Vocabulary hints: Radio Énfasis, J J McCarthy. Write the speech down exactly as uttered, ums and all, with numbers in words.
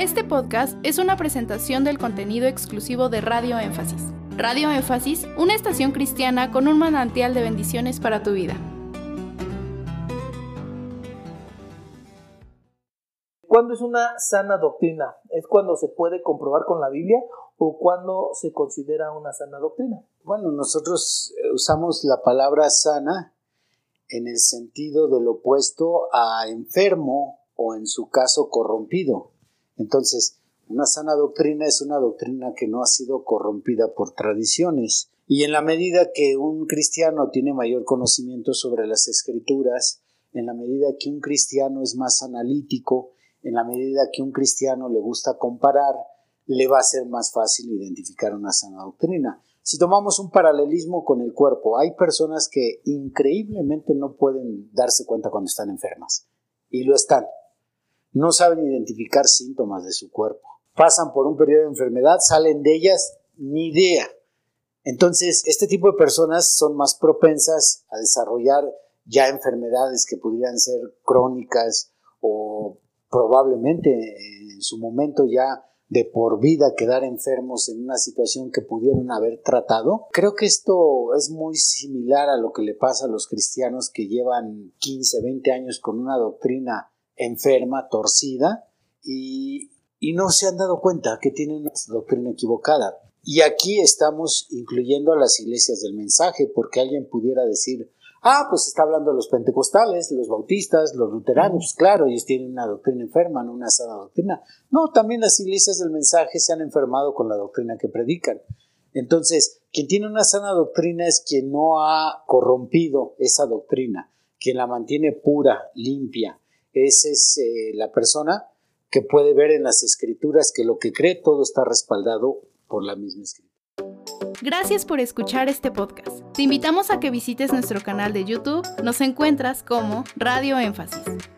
Este podcast es una presentación del contenido exclusivo de Radio Énfasis. Radio Énfasis, una estación cristiana con un manantial de bendiciones para tu vida. ¿Cuándo es una sana doctrina? ¿Es cuando se puede comprobar con la Biblia o cuando se considera una sana doctrina? Bueno, nosotros usamos la palabra sana en el sentido del opuesto a enfermo o en su caso corrompido. Entonces, una sana doctrina es una doctrina que no ha sido corrompida por tradiciones. Y en la medida que un cristiano tiene mayor conocimiento sobre las escrituras, en la medida que un cristiano es más analítico, en la medida que un cristiano le gusta comparar, le va a ser más fácil identificar una sana doctrina. Si tomamos un paralelismo con el cuerpo, hay personas que increíblemente no pueden darse cuenta cuando están enfermas. Y lo están. No saben identificar síntomas de su cuerpo. Pasan por un periodo de enfermedad, salen de ellas, ni idea. Entonces, este tipo de personas son más propensas a desarrollar ya enfermedades que pudieran ser crónicas o probablemente en su momento ya de por vida quedar enfermos en una situación que pudieron haber tratado. Creo que esto es muy similar a lo que le pasa a los cristianos que llevan quince, veinte años con una doctrina enferma, torcida, y, y no se han dado cuenta que tienen una doctrina equivocada. Y aquí estamos incluyendo a las iglesias del mensaje, porque alguien pudiera decir, ah, pues está hablando de los pentecostales, los bautistas, los luteranos, claro, ellos tienen una doctrina enferma, no una sana doctrina. No, también las iglesias del mensaje se han enfermado con la doctrina que predican. Entonces, quien tiene una sana doctrina es quien no ha corrompido esa doctrina, quien la mantiene pura, limpia. Esa es eh, la persona que puede ver en las escrituras que lo que cree todo está respaldado por la misma escritura. Gracias por escuchar este podcast. Te invitamos a que visites nuestro canal de YouTube. Nos encuentras como Radio Énfasis.